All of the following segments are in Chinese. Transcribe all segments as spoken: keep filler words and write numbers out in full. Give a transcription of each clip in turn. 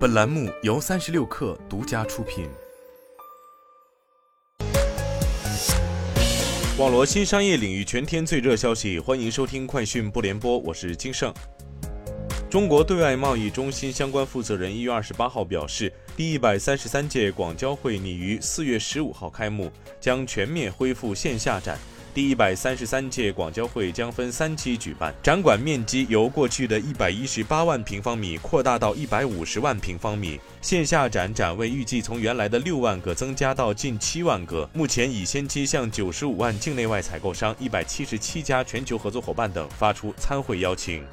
本栏目由三十六氪独家出品。网罗新商业领域全天最热消息，欢迎收听快讯不联播，我是金盛。中国对外贸易中心相关负责人一月二十八号表示，第一百三十三届广交会拟于四月十五号开幕，将全面恢复线下展。第一百三十三届广交会将分三期举办，展馆面积由过去的一百一十八万平方米扩大到一百五十万平方米，线下展展位预计从原来的六万个增加到近七万个。目前已先期向九十五万境内外采购商、一百七十七家全球合作伙伴等发出参会邀请。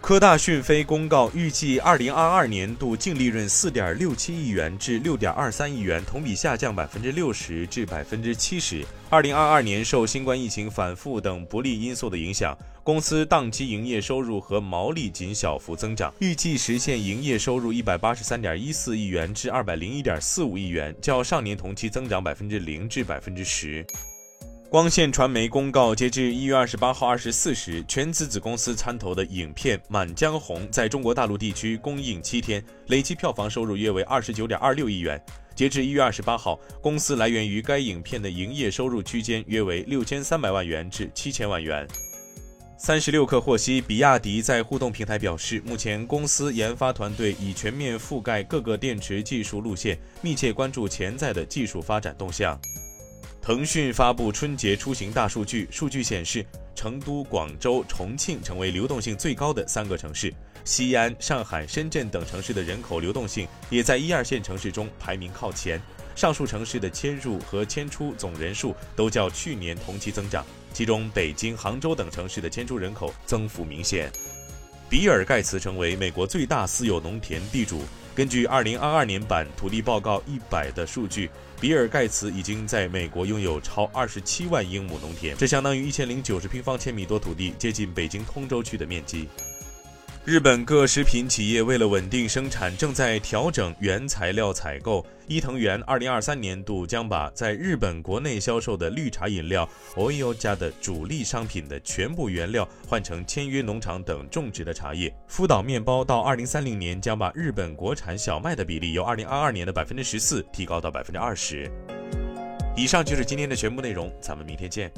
科大讯飞公告，预计二零二二年度净利润四点六七亿元至六点二三亿元，同比下降百分之六十至百分之七十。二零二二年受新冠疫情反复等不利因素的影响，公司当期营业收入和毛利仅小幅增长，预计实现营业收入一百八十三点一四亿元至二百零一点四五亿元，较上年同期增长百分之零至百分之十。光线传媒公告，截至一月二十八号二十四时，全资子公司参投的影片《满江红》在中国大陆地区公映七天，累计票房收入约为二十九点二六亿元。截至一月二十八号，公司来源于该影片的营业收入区间约为六千三百万元至七千万元。三十六氪获悉，比亚迪在互动平台表示，目前公司研发团队已全面覆盖各个电池技术路线，密切关注潜在的技术发展动向。腾讯发布春节出行大数据，数据显示，成都、广州、重庆成为流动性最高的三个城市，西安、上海、深圳等城市的人口流动性也在一二线城市中排名靠前。上述城市的迁入和迁出总人数都较去年同期增长，其中北京、杭州等城市的迁出人口增幅明显。比尔盖茨成为美国最大私有农田地主。根据二零二二年版土地报告一百的数据，比尔盖茨已经在美国拥有超二十七万英亩农田，这相当于一千零九十平方千米多土地，接近北京通州区的面积。日本各食品企业为了稳定生产，正在调整原材料采购。伊藤园二零二三年度将把在日本国内销售的绿茶饮料 O I O 家的主力商品的全部原料换成签约农场等种植的茶叶。福岛面包到二零三零年将把日本国产小麦的比例由二零二二年的 百分之十四 提高到 百分之二十。以上就是今天的全部内容，咱们明天见。